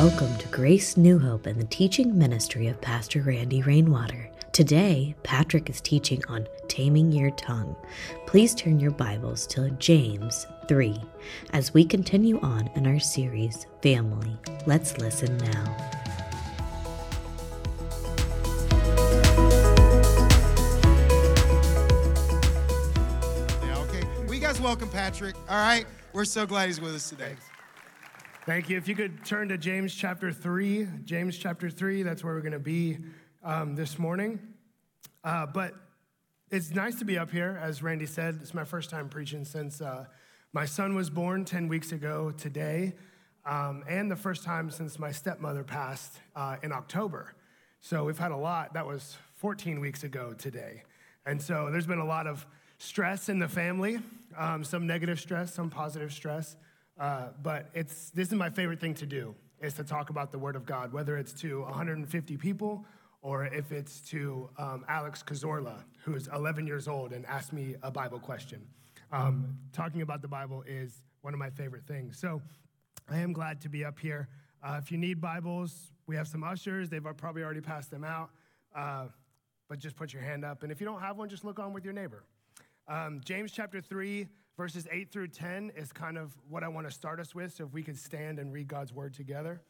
Welcome to Grace New Hope and the teaching ministry of Pastor Randy Rainwater. Today, Patrick is teaching on Taming Your Tongue. Please turn your Bibles to James 3 as we continue on in our series, Family. Let's listen now. Yeah, okay. Will you guys welcome Patrick? All right? We're so glad he's with us today. Thank you. If you could turn to James chapter 3. James chapter 3, that's where we're going to be this morning. But it's nice to be up here, as Randy said. It's my first time preaching since my son was born 10 weeks ago today, and the first time since my stepmother passed in October. So we've had a lot. That was 14 weeks ago today. And so there's been a lot of stress in the family, some negative stress, some positive stress. But this is my favorite thing to do, is to talk about the Word of God, whether it's to 150 people or if it's to Alex Cazorla, who's 11 years old and asked me a Bible question. Talking about the Bible is one of my favorite things. So I am glad to be up here. If you need Bibles, we have some ushers. They've probably already passed them out. But just put your hand up. And if you don't have one, just look on with your neighbor. James chapter 3. Verses 8 through 10 is kind of what I want to start us with, so if we could stand and read God's word together.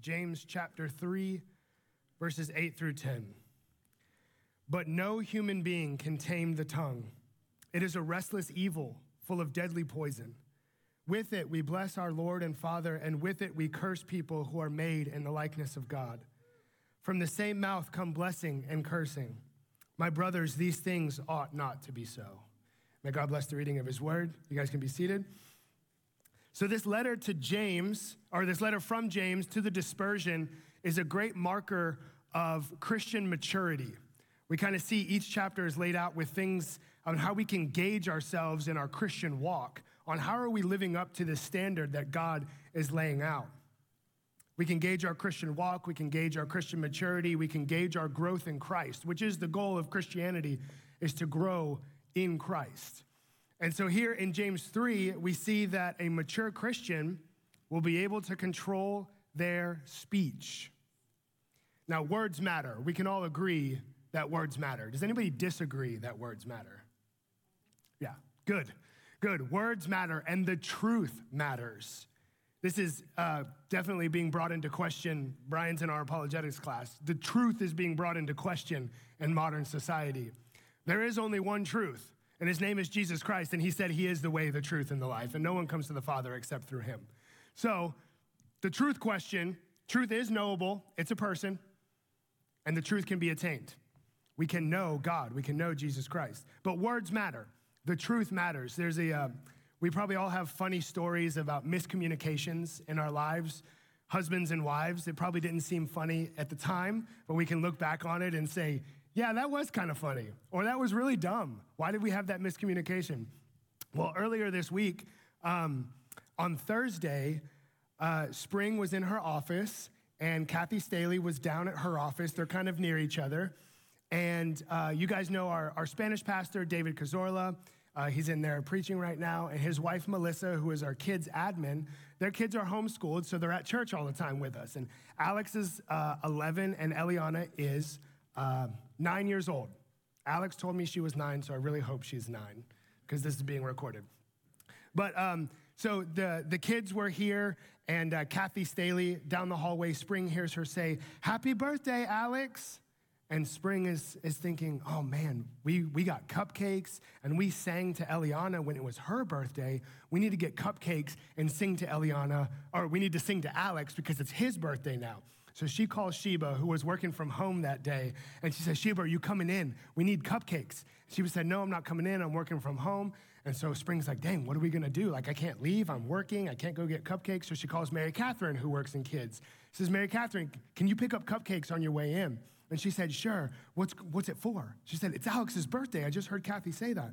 James chapter 3, verses 8 through 10. But no human being can tame the tongue. It is a restless evil, full of deadly poison. With it we bless our Lord and Father, and with it we curse people who are made in the likeness of God. From the same mouth come blessing and cursing. My brothers, these things ought not to be so. May God bless the reading of his word. You guys can be seated. So this letter from James to the dispersion is a great marker of Christian maturity. We kind of see each chapter is laid out with things on how we can gauge ourselves in our Christian walk, on how are we living up to the standard that God is laying out. We can gauge our Christian walk, we can gauge our Christian maturity, we can gauge our growth in Christ, which is the goal of Christianity, is to grow in Christ. And so here in James 3, we see that a mature Christian will be able to control their speech. Now, words matter. We can all agree that words matter. Does anybody disagree that words matter? Yeah, good. Words matter, and the truth matters. This is definitely being brought into question. Brian's in our apologetics class. The truth is being brought into question in modern society. There is only one truth, and his name is Jesus Christ, and he said he is the way, the truth, and the life, and no one comes to the Father except through him. So the truth question, truth is knowable, it's a person, and the truth can be attained. We can know God, we can know Jesus Christ, but words matter. The truth matters. There's we probably all have funny stories about miscommunications in our lives, husbands and wives. It probably didn't seem funny at the time, but we can look back on it and say, yeah, that was kind of funny, or that was really dumb. Why did we have that miscommunication? Well, earlier this week, on Thursday, Spring was in her office, and Kathy Staley was down at her office. They're kind of near each other, and you guys know our Spanish pastor, David Cazorla. He's in there preaching right now, and his wife, Melissa, who is our kids' admin. Their kids are homeschooled, so they're at church all the time with us, and Alex is 11, and Eliana is 9 years old. Alex told me she was 9, so I really hope she's 9 because this is being recorded. But so the kids were here, and Kathy Staley down the hallway, Spring hears her say, "Happy birthday, Alex." And Spring is thinking, oh man, we got cupcakes, and we sang to Eliana when it was her birthday. We need to get cupcakes and sing to Eliana, or we need to sing to Alex because it's his birthday now. So she calls Sheba, who was working from home that day, and she says, "Sheba, are you coming in? We need cupcakes." Sheba said, "No, I'm not coming in. I'm working from home." And so Spring's like, dang, what are we going to do? Like, I can't leave. I'm working. I can't go get cupcakes. So she calls Mary Catherine, who works in kids. She says, "Mary Catherine, can you pick up cupcakes on your way in?" And she said, "Sure. What's it for?" She said, "It's Alex's birthday. I just heard Kathy say that."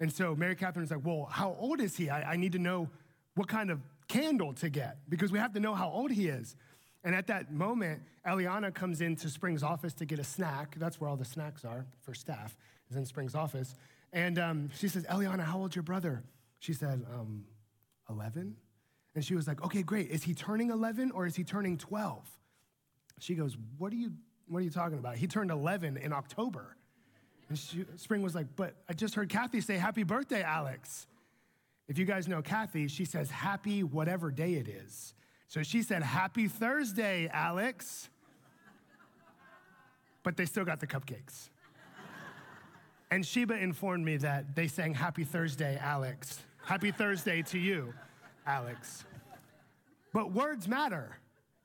And so Mary Catherine's like, "Well, how old is he? I need to know what kind of candle to get because we have to know how old he is." And at that moment, Eliana comes into Spring's office to get a snack. That's where all the snacks are for staff, is in Spring's office. And she says, "Eliana, how old's your brother?" She said, 11. And she was like, okay, great. Is he turning 11 or is he turning 12? She goes, what are you talking about? He turned 11 in October. And Spring was like, but I just heard Kathy say, happy birthday, Alex. If you guys know Kathy, she says happy whatever day it is. So she said, happy Thursday, Alex. But they still got the cupcakes. And Sheba informed me that they sang happy Thursday, Alex. Happy Thursday to you, Alex. But words matter,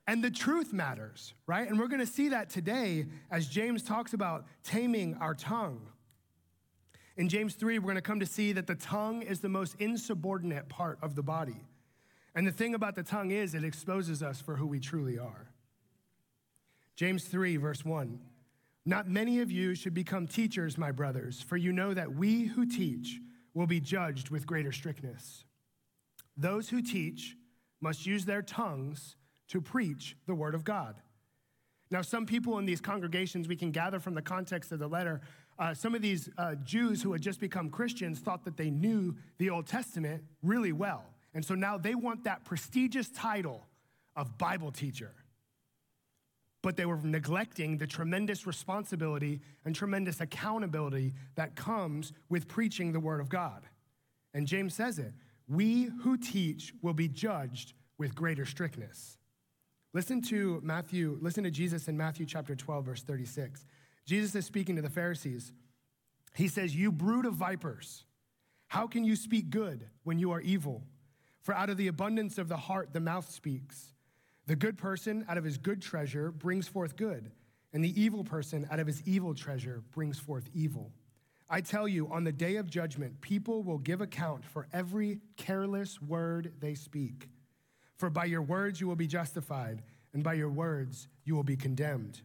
and the truth matters, right? And we're gonna see that today as James talks about taming our tongue. In James 3, we're gonna come to see that the tongue is the most insubordinate part of the body. And the thing about the tongue is it exposes us for who we truly are. James 3, verse 1. Not many of you should become teachers, my brothers, for you know that we who teach will be judged with greater strictness. Those who teach must use their tongues to preach the word of God. Now, some people in these congregations, we can gather from the context of the letter, some of these Jews who had just become Christians thought that they knew the Old Testament really well. And so now they want that prestigious title of Bible teacher. But they were neglecting the tremendous responsibility and tremendous accountability that comes with preaching the word of God. And James says it, we who teach will be judged with greater strictness. Listen to Jesus in Matthew chapter 12, verse 36. Jesus is speaking to the Pharisees. He says, you brood of vipers, how can you speak good when you are evil? For out of the abundance of the heart, the mouth speaks. The good person out of his good treasure brings forth good, and the evil person out of his evil treasure brings forth evil. I tell you, on the day of judgment, people will give account for every careless word they speak. For by your words you will be justified, and by your words you will be condemned.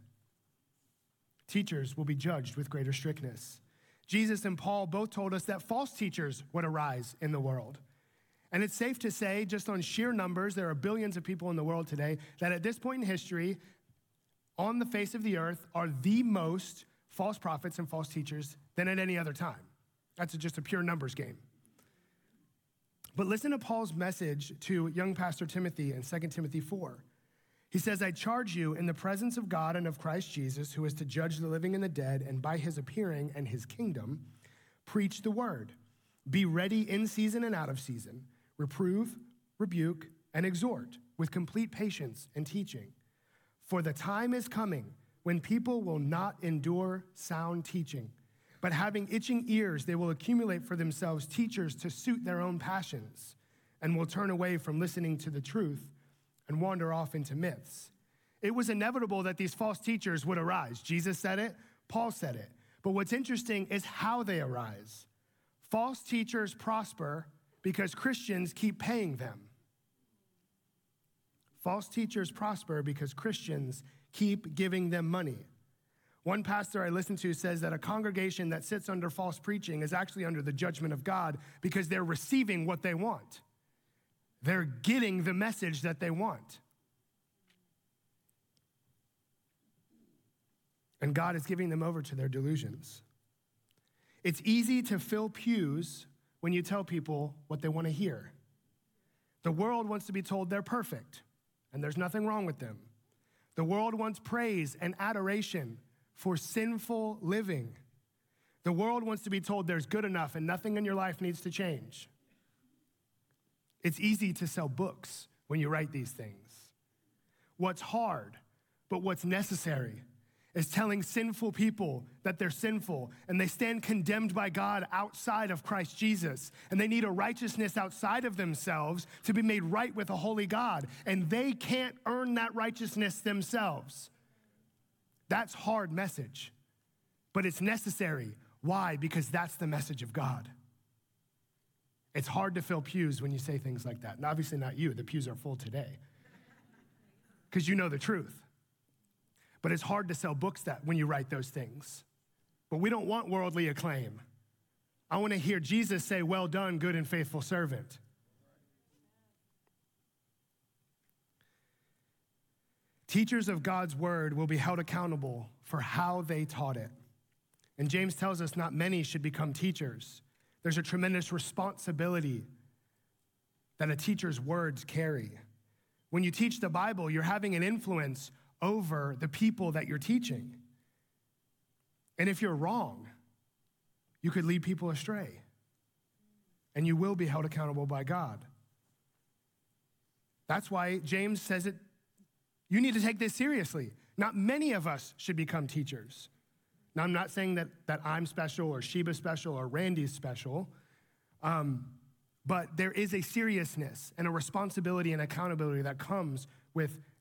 Teachers will be judged with greater strictness. Jesus and Paul both told us that false teachers would arise in the world. And it's safe to say, just on sheer numbers, there are billions of people in the world today, that at this point in history, on the face of the earth, are the most false prophets and false teachers than at any other time. That's just a pure numbers game. But listen to Paul's message to young Pastor Timothy in 2 Timothy 4. He says, I charge you in the presence of God and of Christ Jesus, who is to judge the living and the dead, and by his appearing and his kingdom, preach the word. Be ready in season and out of season. Reprove, rebuke, and exhort with complete patience and teaching. For the time is coming when people will not endure sound teaching, but having itching ears, they will accumulate for themselves teachers to suit their own passions and will turn away from listening to the truth and wander off into myths. It was inevitable that these false teachers would arise. Jesus said it, Paul said it. But what's interesting is how they arise. False teachers prosper because Christians keep paying them. False teachers prosper because Christians keep giving them money. One pastor I listened to says that a congregation that sits under false preaching is actually under the judgment of God because they're receiving what they want. They're getting the message that they want. And God is giving them over to their delusions. It's easy to fill pews when you tell people what they want to hear. The world wants to be told they're perfect and there's nothing wrong with them. The world wants praise and adoration for sinful living. The world wants to be told there's good enough and nothing in your life needs to change. It's easy to sell books when you write these things. What's hard, but what's necessary, is telling sinful people that they're sinful and they stand condemned by God outside of Christ Jesus and they need a righteousness outside of themselves to be made right with a holy God and they can't earn that righteousness themselves. That's hard message, but it's necessary. Why? Because that's the message of God. It's hard to fill pews when you say things like that. And obviously not you, the pews are full today because you know the truth. But it's hard to sell books that when you write those things. But we don't want worldly acclaim. I want to hear Jesus say, well done, good and faithful servant. Teachers of God's word will be held accountable for how they taught it. And James tells us not many should become teachers. There's a tremendous responsibility that a teacher's words carry. When you teach the Bible, you're having an influence over the people that you're teaching. And if you're wrong, you could lead people astray, and you will be held accountable by God. That's why James says it. You need to take this seriously. Not many of us should become teachers. Now, I'm not saying that I'm special or Sheba's special or Randy's special, but there is a seriousness and a responsibility and accountability that comes with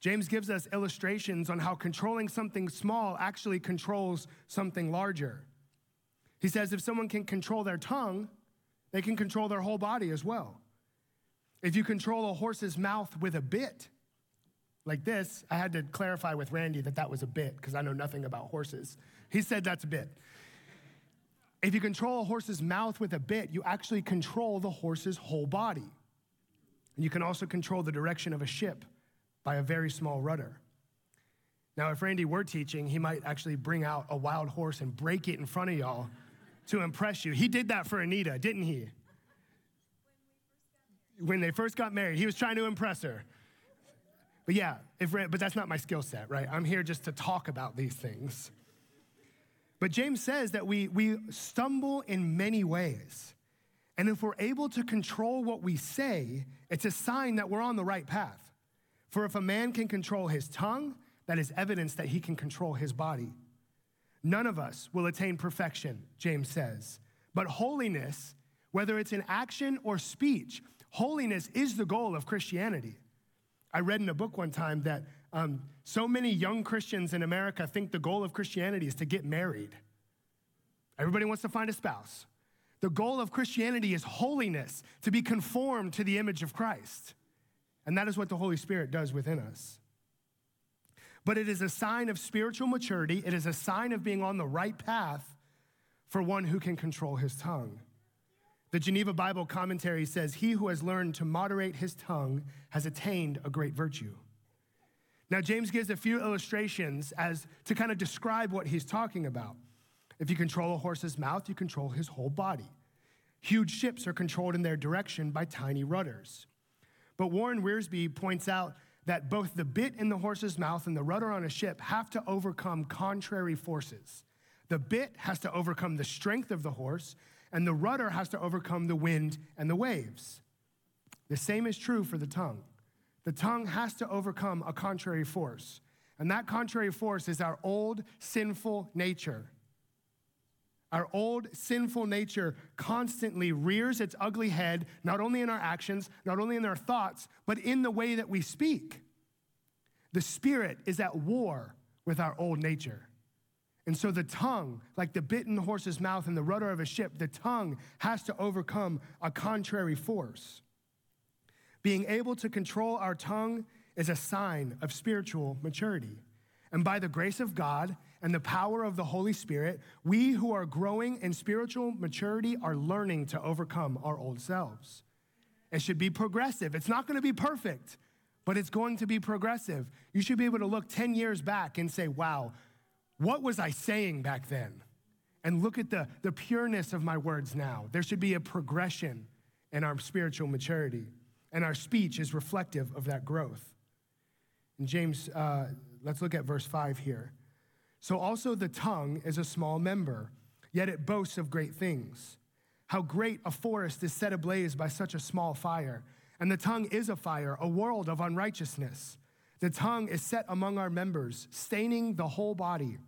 James gives us illustrations on how controlling something small actually controls something larger. He says if someone can control their tongue, they can control their whole body as well. If you control a horse's mouth with a bit, like this, I had to clarify with Randy that was a bit because I know nothing about horses. He said that's a bit. If you control a horse's mouth with a bit, you actually control the horse's whole body. And you can also control the direction of a ship by a very small rudder. Now, if Randy were teaching, he might actually bring out a wild horse and break it in front of y'all to impress you. He did that for Anita, didn't he? When they first got married, he was trying to impress her. But yeah, but that's not my skill set, right? I'm here just to talk about these things. But James says that we stumble in many ways. And if we're able to control what we say, it's a sign that we're on the right path. For if a man can control his tongue, that is evidence that he can control his body. None of us will attain perfection, James says. But holiness, whether it's in action or speech, holiness is the goal of Christianity. I read in a book one time that so many young Christians in America think the goal of Christianity is to get married. Everybody wants to find a spouse. The goal of Christianity is holiness, to be conformed to the image of Christ. And that is what the Holy Spirit does within us. But it is a sign of spiritual maturity. It is a sign of being on the right path for one who can control his tongue. The Geneva Bible commentary says, he who has learned to moderate his tongue has attained a great virtue. Now, James gives a few illustrations as to kind of describe what he's talking about. If you control a horse's mouth, you control his whole body. Huge ships are controlled in their direction by tiny rudders. But Warren Wiersbe points out that both the bit in the horse's mouth and the rudder on a ship have to overcome contrary forces. The bit has to overcome the strength of the horse, and the rudder has to overcome the wind and the waves. The same is true for the tongue. The tongue has to overcome a contrary force, and that contrary force is our old sinful nature. Our old sinful nature constantly rears its ugly head, not only in our actions, not only in our thoughts, but in the way that we speak. The spirit is at war with our old nature. And so the tongue, like the bit in the horse's mouth and the rudder of a ship, the tongue has to overcome a contrary force. Being able to control our tongue is a sign of spiritual maturity. And by the grace of God and the power of the Holy Spirit, we who are growing in spiritual maturity are learning to overcome our old selves. It should be progressive. It's not going to be perfect, but it's going to be progressive. You should be able to look 10 years back and say, wow, what was I saying back then? And look at the pureness of my words now. There should be a progression in our spiritual maturity, and our speech is reflective of that growth. And James, let's look at verse 5 here. So also the tongue is a small member, yet it boasts of great things. How great a forest is set ablaze by such a small fire, and the tongue is a fire, a world of unrighteousness. The tongue is set among our members, staining the whole body,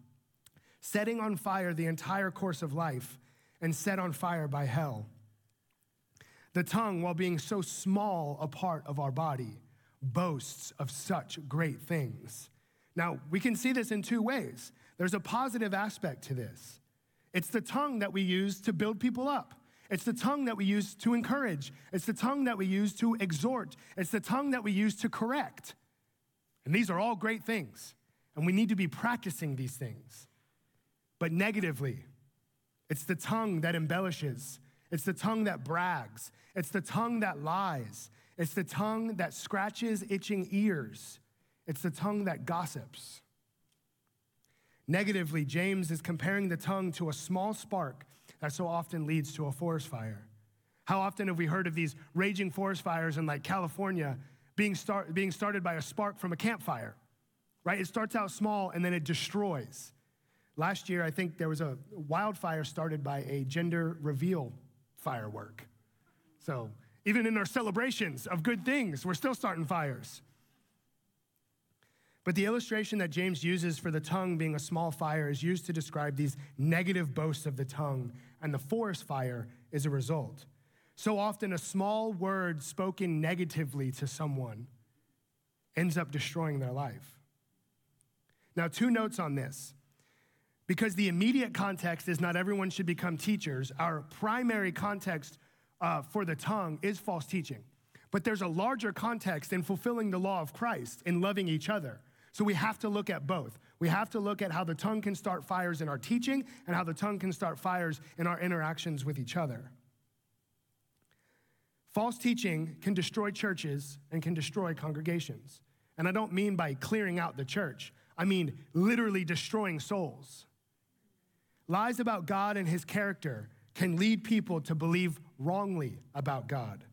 setting on fire the entire course of life, and set on fire by hell. The tongue, while being so small a part of our body, boasts of such great things. Now, we can see this in two ways. There's a positive aspect to this. It's the tongue that we use to build people up. It's the tongue that we use to encourage. It's the tongue that we use to exhort. It's the tongue that we use to correct. And these are all great things. And we need to be practicing these things. But negatively, it's the tongue that embellishes. It's the tongue that brags. It's the tongue that lies. It's the tongue that scratches itching ears. It's the tongue that gossips. Negatively, James is comparing the tongue to a small spark that so often leads to a forest fire. How often have we heard of these raging forest fires in like California being started by a spark from a campfire, right? It starts out small and then it destroys. Last year, I think there was a wildfire started by a gender reveal firework. So even in our celebrations of good things, we're still starting fires. But the illustration that James uses for the tongue being a small fire is used to describe these negative boasts of the tongue, and the forest fire is a result. So often a small word spoken negatively to someone ends up destroying their life. Now, two notes on this. Because the immediate context is not everyone should become teachers, our primary context for the tongue is false teaching. But there's a larger context in fulfilling the law of Christ, in loving each other. So we have to look at both. We have to look at how the tongue can start fires in our teaching and how the tongue can start fires in our interactions with each other. False teaching can destroy churches and can destroy congregations. And I don't mean by clearing out the church. I mean literally destroying souls. Lies about God and his character can lead people to believe wrongly about God.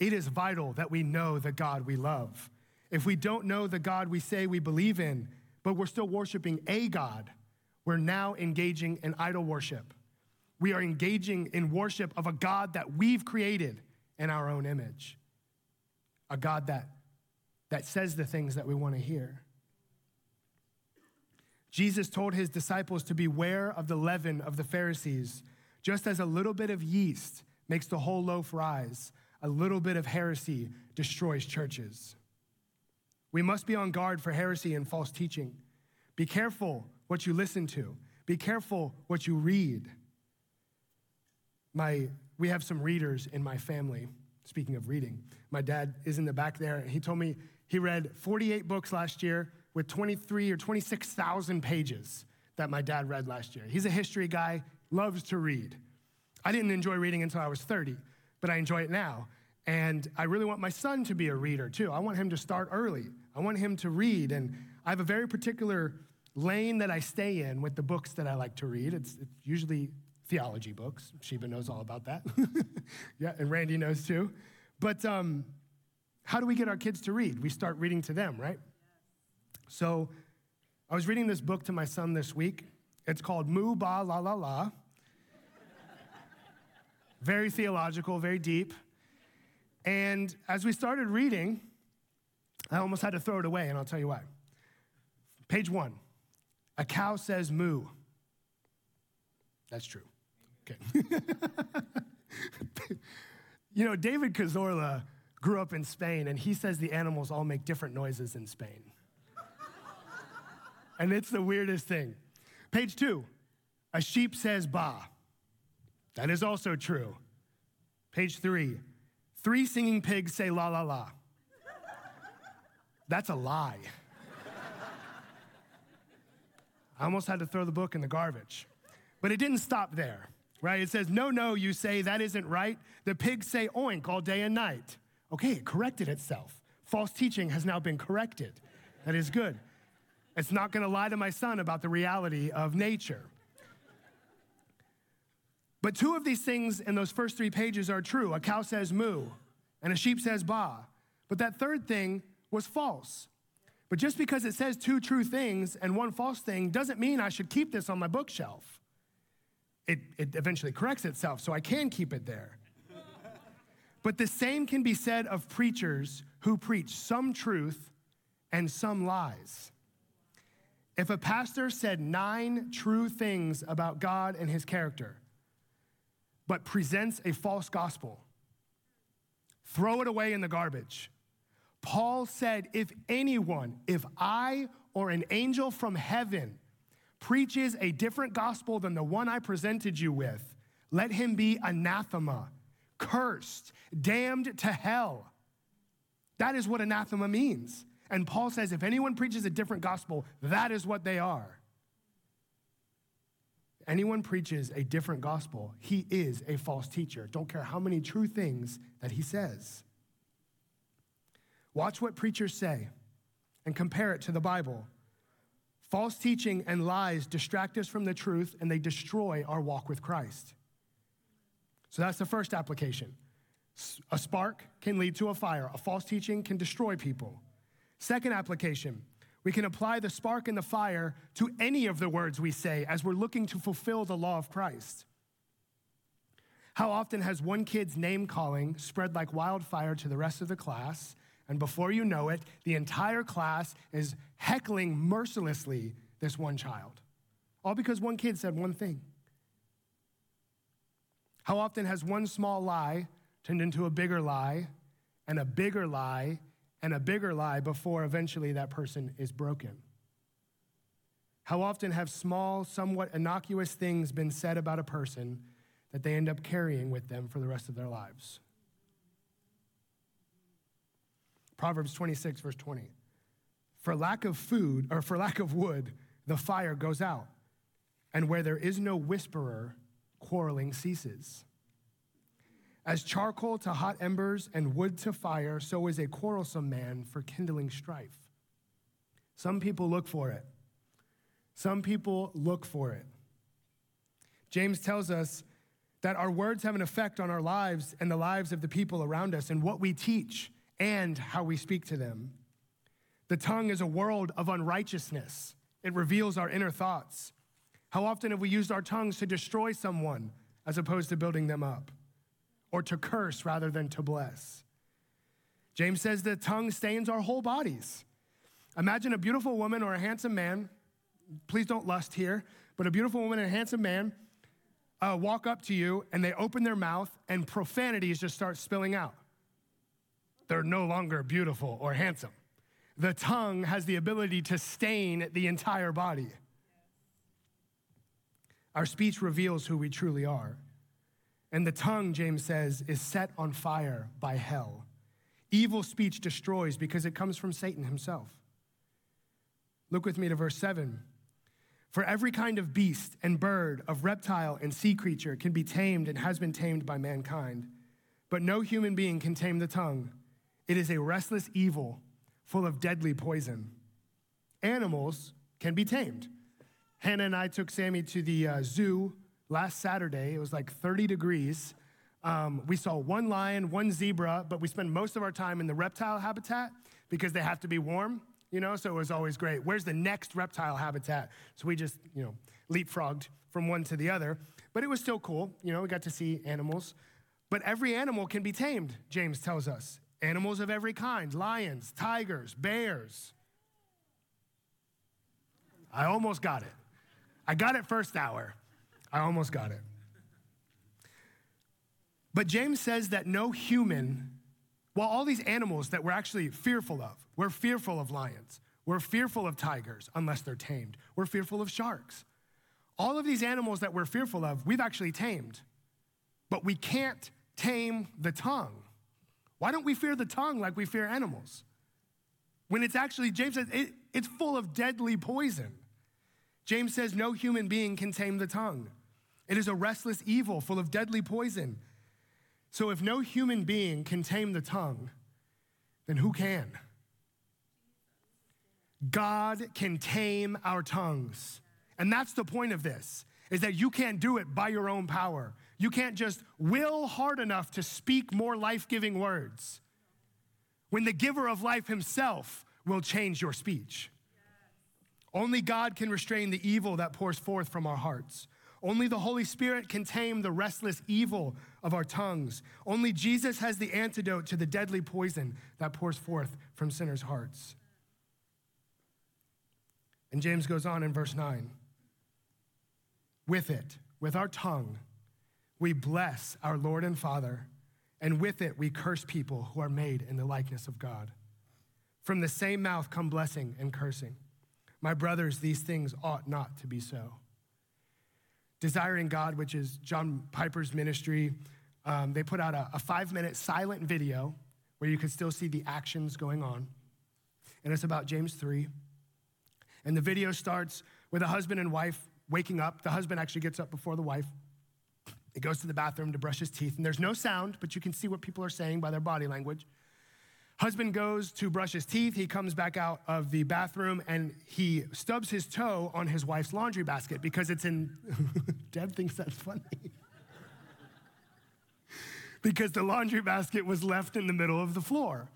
It is vital that we know the God we love. If we don't know the God we say we believe in, but we're still worshiping a God, we're now engaging in idol worship. We are engaging in worship of a God that we've created in our own image. A God that says the things that we want to hear. Jesus told his disciples to beware of the leaven of the Pharisees, just as a little bit of yeast makes the whole loaf rise, a little bit of heresy destroys churches. We must be on guard for heresy and false teaching. Be careful what you listen to. Be careful what you read. We have some readers in my family. Speaking of reading, my dad is in the back there. He told me he read 48 books last year with 23 or 26,000 pages that my dad read last year. He's a history guy, loves to read. I didn't enjoy reading until I was 30, but I enjoy it now. And I really want my son to be a reader too. I want him to start early. I want him to read. And I have a very particular lane that I stay in with the books that I like to read. It's usually theology books. Sheba knows all about that. Yeah, and Randy knows too. But how do we get our kids to read? We start reading to them, right? So I was reading this book to my son this week. It's called Moo Ba La La La. Very theological, very deep. And as we started reading, I almost had to throw it away, and I'll tell you why. Page 1, a cow says moo. That's true. Okay. You know, David Cazorla grew up in Spain, and he says the animals all make different noises in Spain. And it's the weirdest thing. Page 2, a sheep says ba. That is also true. Page 3, 3 singing pigs say la la la. That's a lie. I almost had to throw the book in the garbage. But it didn't stop there, right? It says, no, you say, that isn't right. The pigs say oink all day and night. Okay, it corrected itself. False teaching has now been corrected. That is good. It's not gonna lie to my son about the reality of nature. But two of these things in those first 3 pages are true. A cow says moo, and a sheep says ba. But that third thing was false. But just because it says 2 true things and 1 false thing doesn't mean I should keep this on my bookshelf. It eventually corrects itself, so I can keep it there. But the same can be said of preachers who preach some truth and some lies. If a pastor said 9 true things about God and his character, but presents a false gospel, throw it away in the garbage. Paul said, if I or an angel from heaven preaches a different gospel than the one I presented you with, Let him be anathema, cursed, damned to hell. That is what anathema means. And Paul says, if anyone preaches a different gospel, that is what they are. Anyone preaches a different gospel, he is a false teacher. Don't care how many true things that he says. Watch what preachers say and compare it to the Bible. False teaching and lies distract us from the truth, and they destroy our walk with Christ. So that's the first application. A spark can lead to a fire. A false teaching can destroy people. Second application, we can apply the spark and the fire to any of the words we say as we're looking to fulfill the law of Christ. How often has one kid's name calling spread like wildfire to the rest of the class, and before you know it, the entire class is heckling mercilessly this one child, all because one kid said one thing? How often has one small lie turned into a bigger lie and a bigger lie and a bigger lie before eventually that person is broken? How often have small, somewhat innocuous things been said about a person that they end up carrying with them for the rest of their lives? Proverbs 26, verse 20. For lack of wood, the fire goes out, and where there is no whisperer, quarreling ceases. As charcoal to hot embers and wood to fire, so is a quarrelsome man for kindling strife. Some people look for it. Some people look for it. James tells us that our words have an effect on our lives and the lives of the people around us and what we teach and how we speak to them. The tongue is a world of unrighteousness. It reveals our inner thoughts. How often have we used our tongues to destroy someone as opposed to building them up, or to curse rather than to bless? James says the tongue stains our whole bodies. Imagine a beautiful woman or a handsome man. Please don't lust here, but a beautiful woman and a handsome man walk up to you, and they open their mouth and profanities just start spilling out. They're no longer beautiful or handsome. The tongue has the ability to stain the entire body. Our speech reveals who we truly are. And the tongue, James says, is set on fire by hell. Evil speech destroys because it comes from Satan himself. Look with me to verse 7. For every kind of beast and bird, of reptile and sea creature can be tamed and has been tamed by mankind. But no human being can tame the tongue. It is a restless evil full of deadly poison. Animals can be tamed. Hannah and I took Sammy to the zoo last Saturday. It was like 30 degrees. We saw one lion, one zebra, but we spend most of our time in the reptile habitat because they have to be warm, so it was always great. Where's the next reptile habitat? So we just, leapfrogged from one to the other, but it was still cool. We got to see animals. But every animal can be tamed, James tells us. Animals of every kind, lions, tigers, bears. I almost got it. I got it first hour. I almost got it. But James says that no human, all these animals that we're actually fearful of, we're fearful of lions, we're fearful of tigers unless they're tamed, we're fearful of sharks. All of these animals that we're fearful of, we've actually tamed, but we can't tame the tongue. Why don't we fear the tongue like we fear animals? When it's actually, James says, it's full of deadly poison. James says no human being can tame the tongue. It is a restless evil full of deadly poison. So if no human being can tame the tongue, then who can? God can tame our tongues. And that's the point of this, is that you can't do it by your own power. You can't just will hard enough to speak more life-giving words when the giver of life himself will change your speech. Yes. Only God can restrain the evil that pours forth from our hearts. Only the Holy Spirit can tame the restless evil of our tongues. Only Jesus has the antidote to the deadly poison that pours forth from sinners' hearts. And James goes on in verse 9. With our tongue, we bless our Lord and Father, and with it we curse people who are made in the likeness of God. From the same mouth come blessing and cursing. My brothers, these things ought not to be so. Desiring God, which is John Piper's ministry, they put out a 5-minute silent video where you can still see the actions going on. And it's about James 3. And the video starts with a husband and wife waking up. The husband actually gets up before the wife. He goes to the bathroom to brush his teeth. And there's no sound, but you can see what people are saying by their body language. Husband goes to brush his teeth. He comes back out of the bathroom and he stubs his toe on his wife's laundry basket because it's in, Deb thinks that's funny. Because the laundry basket was left in the middle of the floor.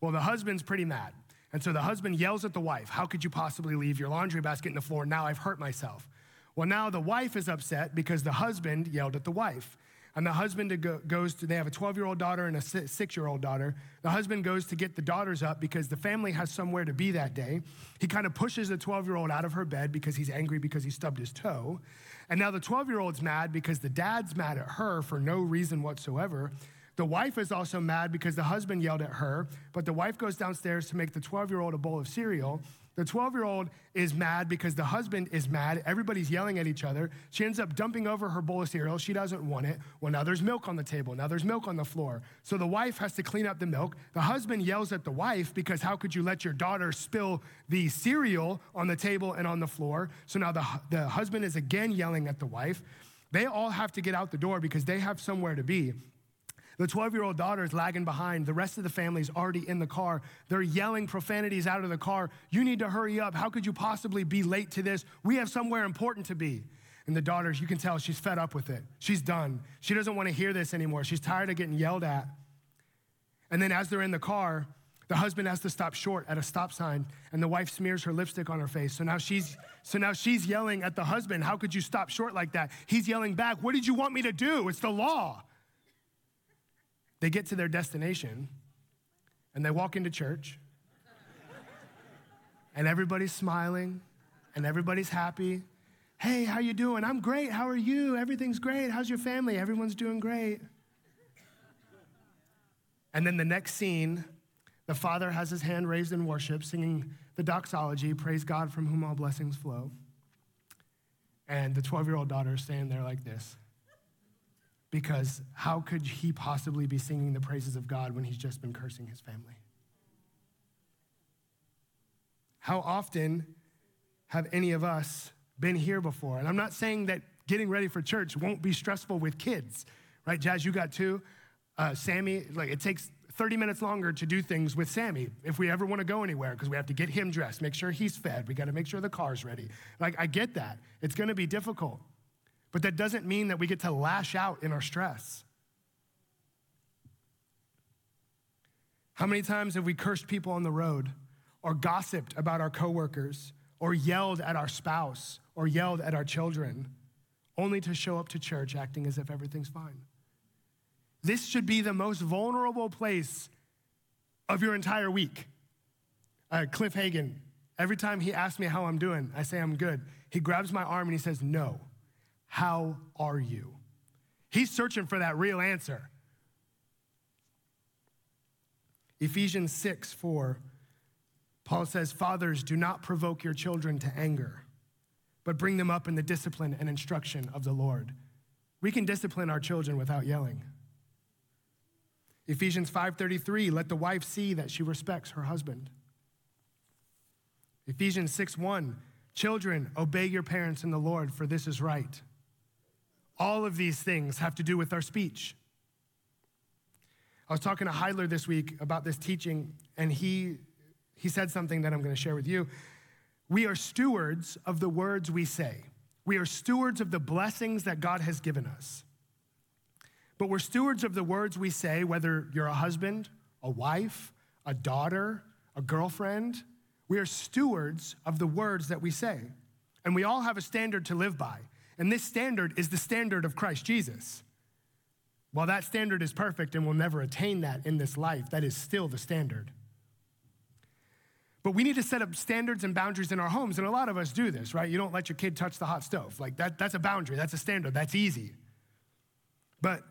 Well, the husband's pretty mad. And so the husband yells at the wife, "How could you possibly leave your laundry basket in the floor? Now I've hurt myself." Well, now the wife is upset because the husband yelled at the wife. And the husband goes to, they have a 12-year-old daughter and a 6-year-old daughter. The husband goes to get the daughters up because the family has somewhere to be that day. He kind of pushes the 12-year-old out of her bed because he's angry because he stubbed his toe. And now the 12-year-old's mad because the dad's mad at her for no reason whatsoever. The wife is also mad because the husband yelled at her, but the wife goes downstairs to make the 12-year-old a bowl of cereal. The 12-year-old is mad because the husband is mad. Everybody's yelling at each other. She ends up dumping over her bowl of cereal. She doesn't want it. Well, now there's milk on the table. Now there's milk on the floor. So the wife has to clean up the milk. The husband yells at the wife because how could you let your daughter spill the cereal on the table and on the floor? So now the husband is again yelling at the wife. They all have to get out the door because they have somewhere to be. The 12-year-old daughter is lagging behind. The rest of the family's already in the car. They're yelling profanities out of the car. "You need to hurry up. How could you possibly be late to this? We have somewhere important to be." And the daughter, you can tell she's fed up with it. She's done. She doesn't want to hear this anymore. She's tired of getting yelled at. And then as they're in the car, the husband has to stop short at a stop sign, and the wife smears her lipstick on her face. So now she's yelling at the husband, "How could you stop short like that?" He's yelling back, "What did you want me to do? It's the law." They get to their destination and they walk into church and everybody's smiling and everybody's happy. "Hey, how you doing?" "I'm great. How are you? Everything's great. How's your family?" "Everyone's doing great." And then the next scene, the father has his hand raised in worship, singing the doxology, "Praise God from whom all blessings flow." And the 12-year-old daughter is standing there like this. Because how could he possibly be singing the praises of God when he's just been cursing his family? How often have any of us been here before? And I'm not saying that getting ready for church won't be stressful with kids, right? Jazz, you got 2. Sammy, like it takes 30 minutes longer to do things with Sammy if we ever want to go anywhere because we have to get him dressed, make sure he's fed. We got to make sure the car's ready. Like, I get that. It's going to be difficult. But that doesn't mean that we get to lash out in our stress. How many times have we cursed people on the road or gossiped about our coworkers or yelled at our spouse or yelled at our children only to show up to church acting as if everything's fine? This should be the most vulnerable place of your entire week. Cliff Hagan, every time he asks me how I'm doing, I say I'm good. He grabs my arm and he says, "No. How are you?" He's searching for that real answer. Ephesians 6:4, Paul says, "Fathers, do not provoke your children to anger, but bring them up in the discipline and instruction of the Lord." We can discipline our children without yelling. Ephesians 5:33, "Let the wife see that she respects her husband." Ephesians 6:1, "Children, obey your parents in the Lord, for this is right." All of these things have to do with our speech. I was talking to Heidler this week about this teaching, and he said something that I'm going to share with you. We are stewards of the words we say. We are stewards of the blessings that God has given us. But we're stewards of the words we say, whether you're a husband, a wife, a daughter, a girlfriend. We are stewards of the words that we say. And we all have a standard to live by. And this standard is the standard of Christ Jesus. While that standard is perfect and we'll never attain that in this life, that is still the standard. But we need to set up standards and boundaries in our homes. And a lot of us do this, right? You don't let your kid touch the hot stove. Like that's a boundary. That's a standard. That's easy. But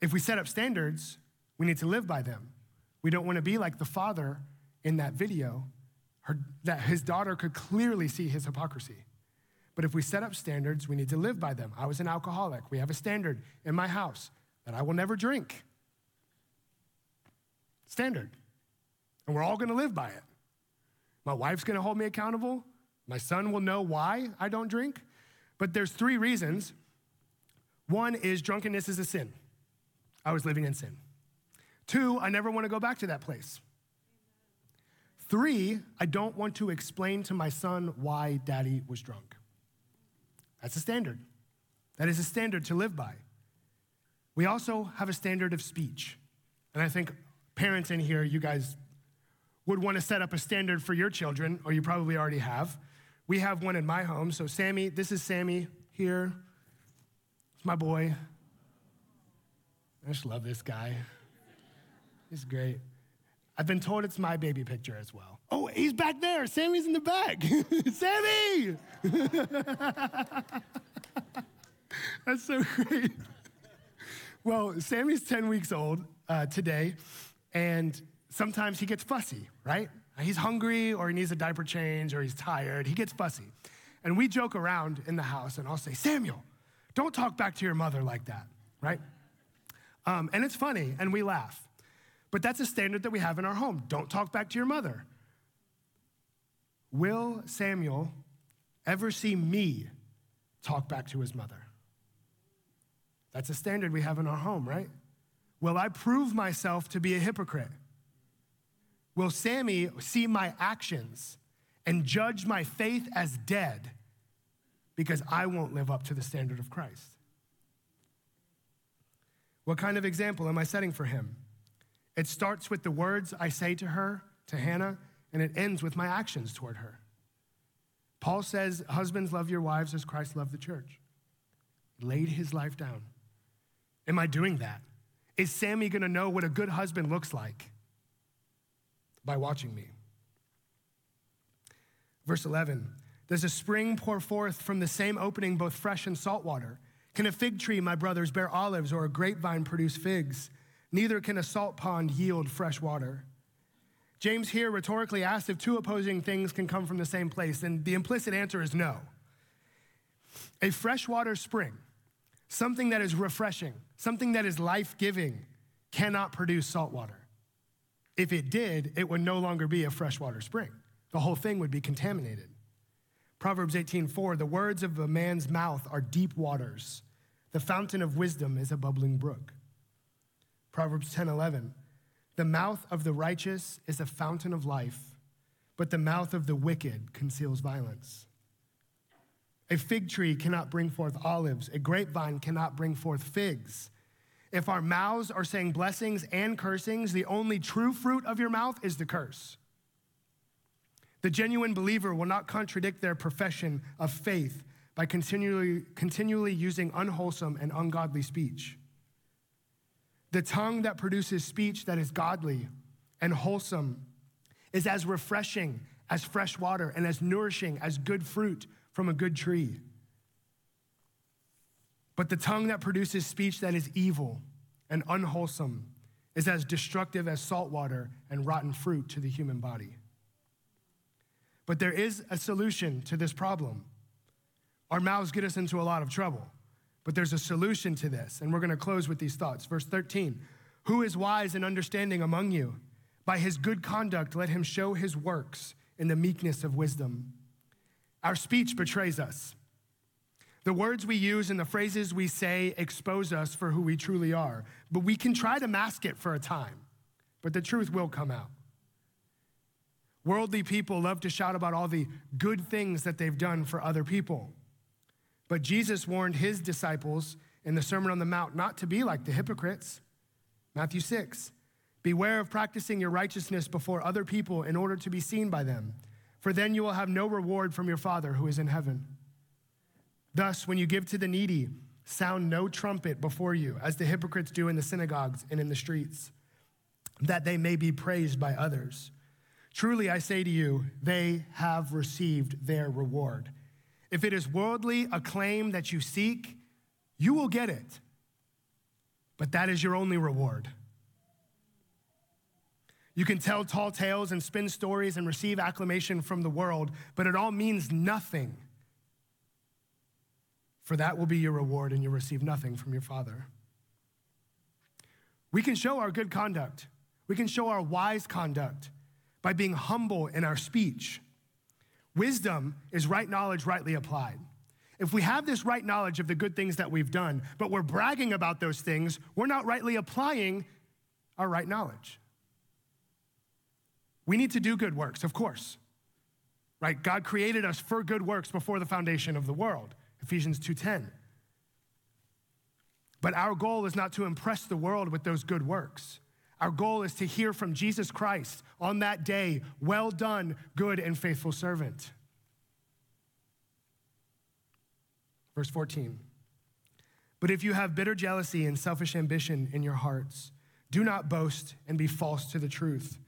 if we set up standards, we need to live by them. We don't want to be like the father in that video that his daughter could clearly see his hypocrisy. But if we set up standards, we need to live by them. I was an alcoholic. We have a standard in my house that I will never drink. Standard. And we're all gonna live by it. My wife's gonna hold me accountable. My son will know why I don't drink. But there's three reasons. One is drunkenness is a sin. I was living in sin. Two, I never wanna go back to that place. Three, I don't want to explain to my son why daddy was drunk. That's a standard. That is a standard to live by. We also have a standard of speech. And I think parents in here, you guys would want to set up a standard for your children, or you probably already have. We have one in my home. So Sammy, this is Sammy here. It's my boy. I just love this guy. He's great. I've been told it's my baby picture as well. Oh, he's back there. Sammy's in the back. Sammy! That's so great. Well, Sammy's 10 weeks old today, and sometimes he gets fussy, right? He's hungry, or he needs a diaper change, or he's tired. He gets fussy. And we joke around in the house, and I'll say, Samuel, don't talk back to your mother like that, right? And it's funny, and we laugh. But that's a standard that we have in our home. Don't talk back to your mother. Will Samuel ever see me talk back to his mother? That's a standard we have in our home, right? Will I prove myself to be a hypocrite? Will Sammy see my actions and judge my faith as dead because I won't live up to the standard of Christ? What kind of example am I setting for him? It starts with the words I say to her, to Hannah, and it ends with my actions toward her. Paul says, husbands, love your wives as Christ loved the church. Laid his life down. Am I doing that? Is Sammy gonna know what a good husband looks like? By watching me. Verse 11, does a spring pour forth from the same opening both fresh and salt water? Can a fig tree, my brothers, bear olives, or a grapevine produce figs? Neither can a salt pond yield fresh water. James here rhetorically asks if two opposing things can come from the same place, and the implicit answer is no. A freshwater spring, something that is refreshing, something that is life-giving, cannot produce salt water. If it did, it would no longer be a freshwater spring. The whole thing would be contaminated. Proverbs 18:4, the words of a man's mouth are deep waters. The fountain of wisdom is a bubbling brook. Proverbs 10:11, the mouth of the righteous is a fountain of life, but the mouth of the wicked conceals violence. A fig tree cannot bring forth olives. A grapevine cannot bring forth figs. If our mouths are saying blessings and cursings, the only true fruit of your mouth is the curse. The genuine believer will not contradict their profession of faith by continually using unwholesome and ungodly speech. The tongue that produces speech that is godly and wholesome is as refreshing as fresh water and as nourishing as good fruit from a good tree. But the tongue that produces speech that is evil and unwholesome is as destructive as salt water and rotten fruit to the human body. But there is a solution to this problem. Our mouths get us into a lot of trouble. But there's a solution to this, and we're gonna close with these thoughts. Verse 13, who is wise and understanding among you? By his good conduct, let him show his works in the meekness of wisdom. Our speech betrays us. The words we use and the phrases we say expose us for who we truly are, but we can try to mask it for a time, but the truth will come out. Worldly people love to shout about all the good things that they've done for other people. But Jesus warned his disciples in the Sermon on the Mount not to be like the hypocrites. Matthew 6, beware of practicing your righteousness before other people in order to be seen by them, for then you will have no reward from your Father who is in heaven. Thus, when you give to the needy, sound no trumpet before you, as the hypocrites do in the synagogues and in the streets, that they may be praised by others. Truly, I say to you, they have received their reward. If it is worldly acclaim that you seek, you will get it. But that is your only reward. You can tell tall tales and spin stories and receive acclamation from the world, but it all means nothing for that will be your reward, and you'll receive nothing from your Father. We can show our good conduct. We can show our wise conduct by being humble in our speech. Wisdom is right knowledge rightly applied. If we have this right knowledge of the good things that we've done, but we're bragging about those things, we're not rightly applying our right knowledge. We need to do good works, of course, right? God created us for good works before the foundation of the world, Ephesians 2:10. But our goal is not to impress the world with those good works. Our goal is to hear from Jesus Christ on that day, well done, good and faithful servant. Verse 14, but if you have bitter jealousy and selfish ambition in your hearts, do not boast and be false to the truth.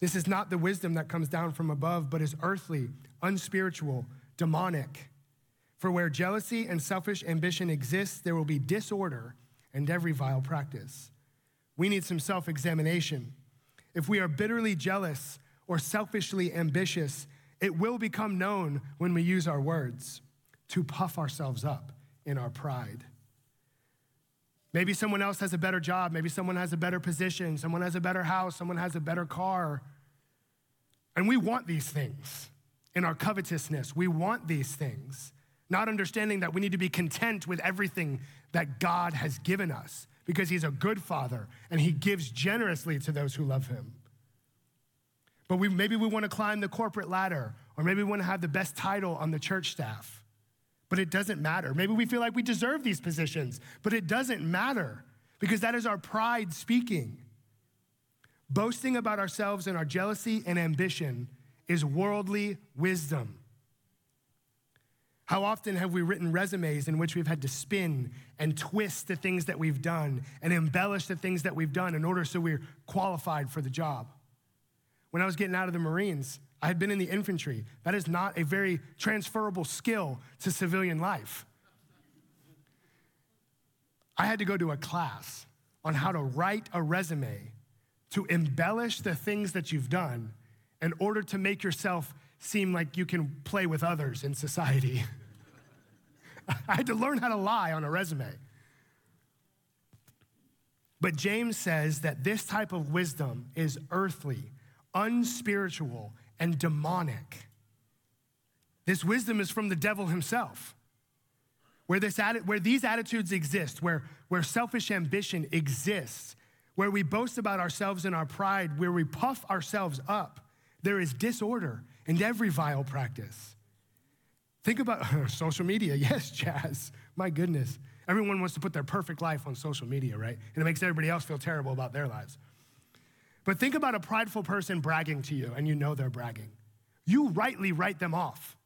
This is not the wisdom that comes down from above, but is earthly, unspiritual, demonic. For where jealousy and selfish ambition exists, there will be disorder and every vile practice. We need some self-examination. If we are bitterly jealous or selfishly ambitious, it will become known when we use our words to puff ourselves up in our pride. Maybe someone else has a better job. Maybe someone has a better position. Someone has a better house. Someone has a better car. And we want these things in our covetousness. We want these things, not understanding that we need to be content with everything that God has given us, because he's a good father and he gives generously to those who love him. But maybe we want to climb the corporate ladder, or maybe we want to have the best title on the church staff, but it doesn't matter. Maybe we feel like we deserve these positions, but it doesn't matter, because that is our pride speaking. Boasting about ourselves and our jealousy and ambition is worldly wisdom. How often have we written resumes in which we've had to spin and twist the things that we've done and embellish the things that we've done in order so we're qualified for the job? When I was getting out of the Marines, I had been in the infantry. That is not a very transferable skill to civilian life. I had to go to a class on how to write a resume to embellish the things that you've done in order to make yourself seem like you can play with others in society. I had to learn how to lie on a resume. But James says that this type of wisdom is earthly, unspiritual, and demonic. This wisdom is from the devil himself. Where these attitudes exist, where selfish ambition exists, where we boast about ourselves in our pride, where we puff ourselves up, there is disorder and every vile practice. Think about social media. Yes, Jazz, my goodness. Everyone wants to put their perfect life on social media, right? And it makes everybody else feel terrible about their lives. But think about a prideful person bragging to you, and you know they're bragging. You rightly write them off.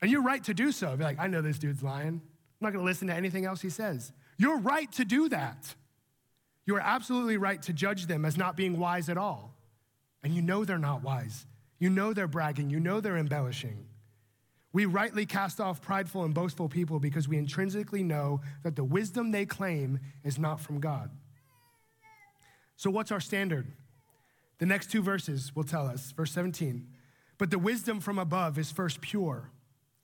And you're right to do so. Be like, I know this dude's lying. I'm not gonna listen to anything else he says. You're right to do that. You are absolutely right to judge them as not being wise at all. And you know they're not wise. You know they're bragging. You know they're embellishing. We rightly cast off prideful and boastful people because we intrinsically know that the wisdom they claim is not from God. So what's our standard? The next two verses will tell us. Verse 17, but the wisdom from above is first pure,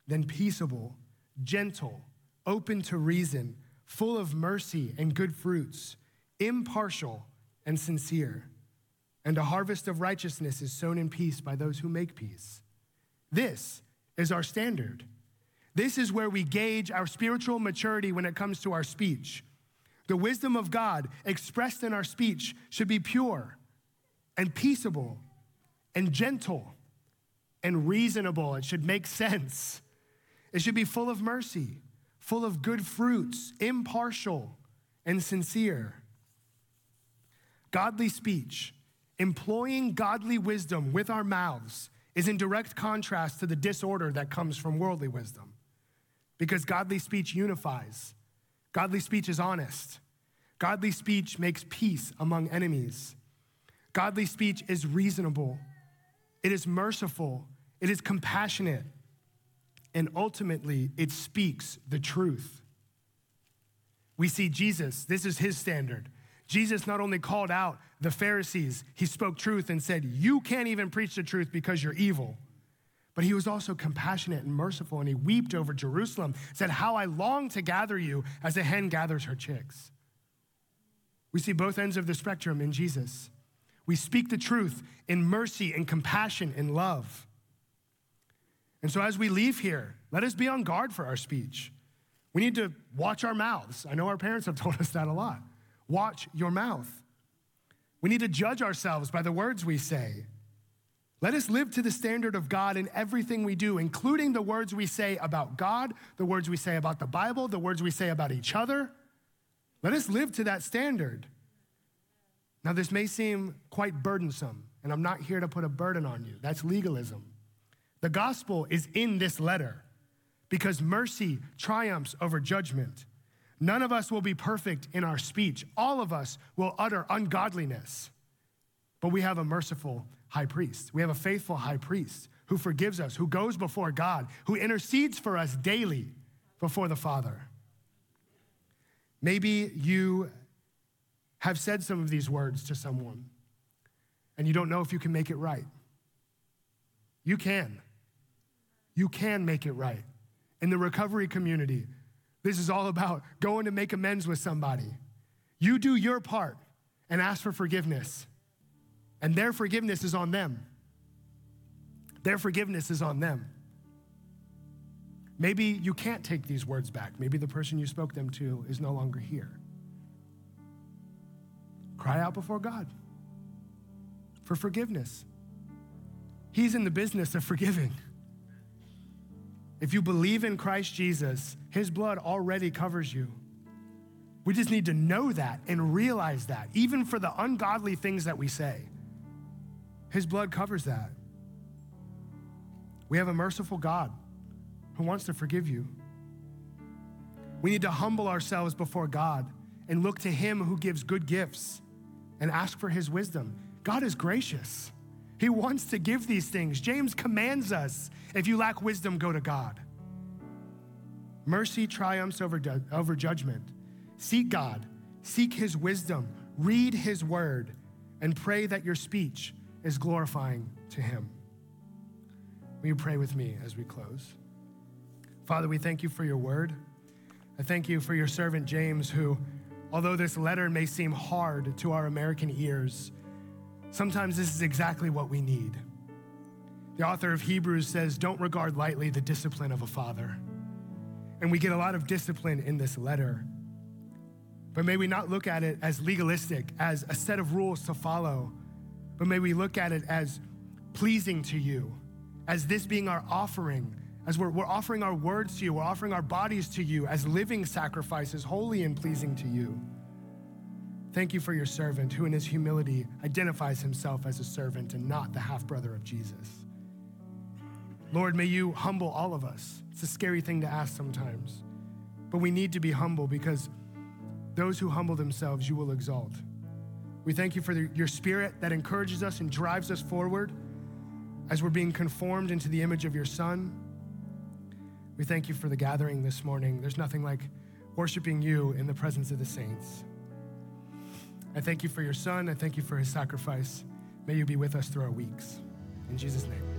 then peaceable, gentle, open to reason, full of mercy and good fruits, impartial and sincere. And a harvest of righteousness is sown in peace by those who make peace. This is our standard. This is where we gauge our spiritual maturity when it comes to our speech. The wisdom of God expressed in our speech should be pure and peaceable and gentle and reasonable. It should make sense. It should be full of mercy, full of good fruits, impartial and sincere. Godly speech, employing godly wisdom with our mouths, is in direct contrast to the disorder that comes from worldly wisdom, because godly speech unifies. Godly speech is honest. Godly speech makes peace among enemies. Godly speech is reasonable. It is merciful. It is compassionate. And ultimately, it speaks the truth. We see Jesus, this is his standard. Jesus not only called out the Pharisees, he spoke truth and said, you can't even preach the truth because you're evil. But he was also compassionate and merciful, and he wept over Jerusalem, said, "How I long to gather you as a hen gathers her chicks." We see both ends of the spectrum in Jesus. We speak the truth in mercy and compassion and love. And so as we leave here, let us be on guard for our speech. We need to watch our mouths. I know our parents have told us that a lot. Watch your mouth. We need to judge ourselves by the words we say. Let us live to the standard of God in everything we do, including the words we say about God, the words we say about the Bible, the words we say about each other. Let us live to that standard. Now, this may seem quite burdensome, and I'm not here to put a burden on you. That's legalism. The gospel is in this letter because mercy triumphs over judgment. None of us will be perfect in our speech. All of us will utter ungodliness, but we have a merciful high priest. We have a faithful high priest who forgives us, who goes before God, who intercedes for us daily before the Father. Maybe you have said some of these words to someone and you don't know if you can make it right. You can. You can make it right. In the recovery community, this is all about going to make amends with somebody. You do your part and ask for forgiveness. And their forgiveness is on them. Their forgiveness is on them. Maybe you can't take these words back. Maybe the person you spoke them to is no longer here. Cry out before God for forgiveness. He's in the business of forgiving. If you believe in Christ Jesus, his blood already covers you. We just need to know that and realize that, even for the ungodly things that we say. His blood covers that. We have a merciful God who wants to forgive you. We need to humble ourselves before God and look to him who gives good gifts and ask for his wisdom. God is gracious. He wants to give these things. James commands us, if you lack wisdom, go to God. Mercy triumphs over judgment. Seek God, seek his wisdom, read his word, and pray that your speech is glorifying to him. Will you pray with me as we close? Father, we thank you for your word. I thank you for your servant James, who, although this letter may seem hard to our American ears, sometimes this is exactly what we need. The author of Hebrews says, don't regard lightly the discipline of a father. And we get a lot of discipline in this letter. But may we not look at it as legalistic, as a set of rules to follow, but may we look at it as pleasing to you, as this being our offering, as we're offering our words to you, we're offering our bodies to you as living sacrifices, holy and pleasing to you. Thank you for your servant who in his humility identifies himself as a servant and not the half-brother of Jesus. Lord, may you humble all of us. It's a scary thing to ask sometimes, but we need to be humble because those who humble themselves, you will exalt. We thank you for your spirit that encourages us and drives us forward as we're being conformed into the image of your Son. We thank you for the gathering this morning. There's nothing like worshiping you in the presence of the saints. I thank you for your Son. I thank you for his sacrifice. May you be with us through our weeks. In Jesus' name.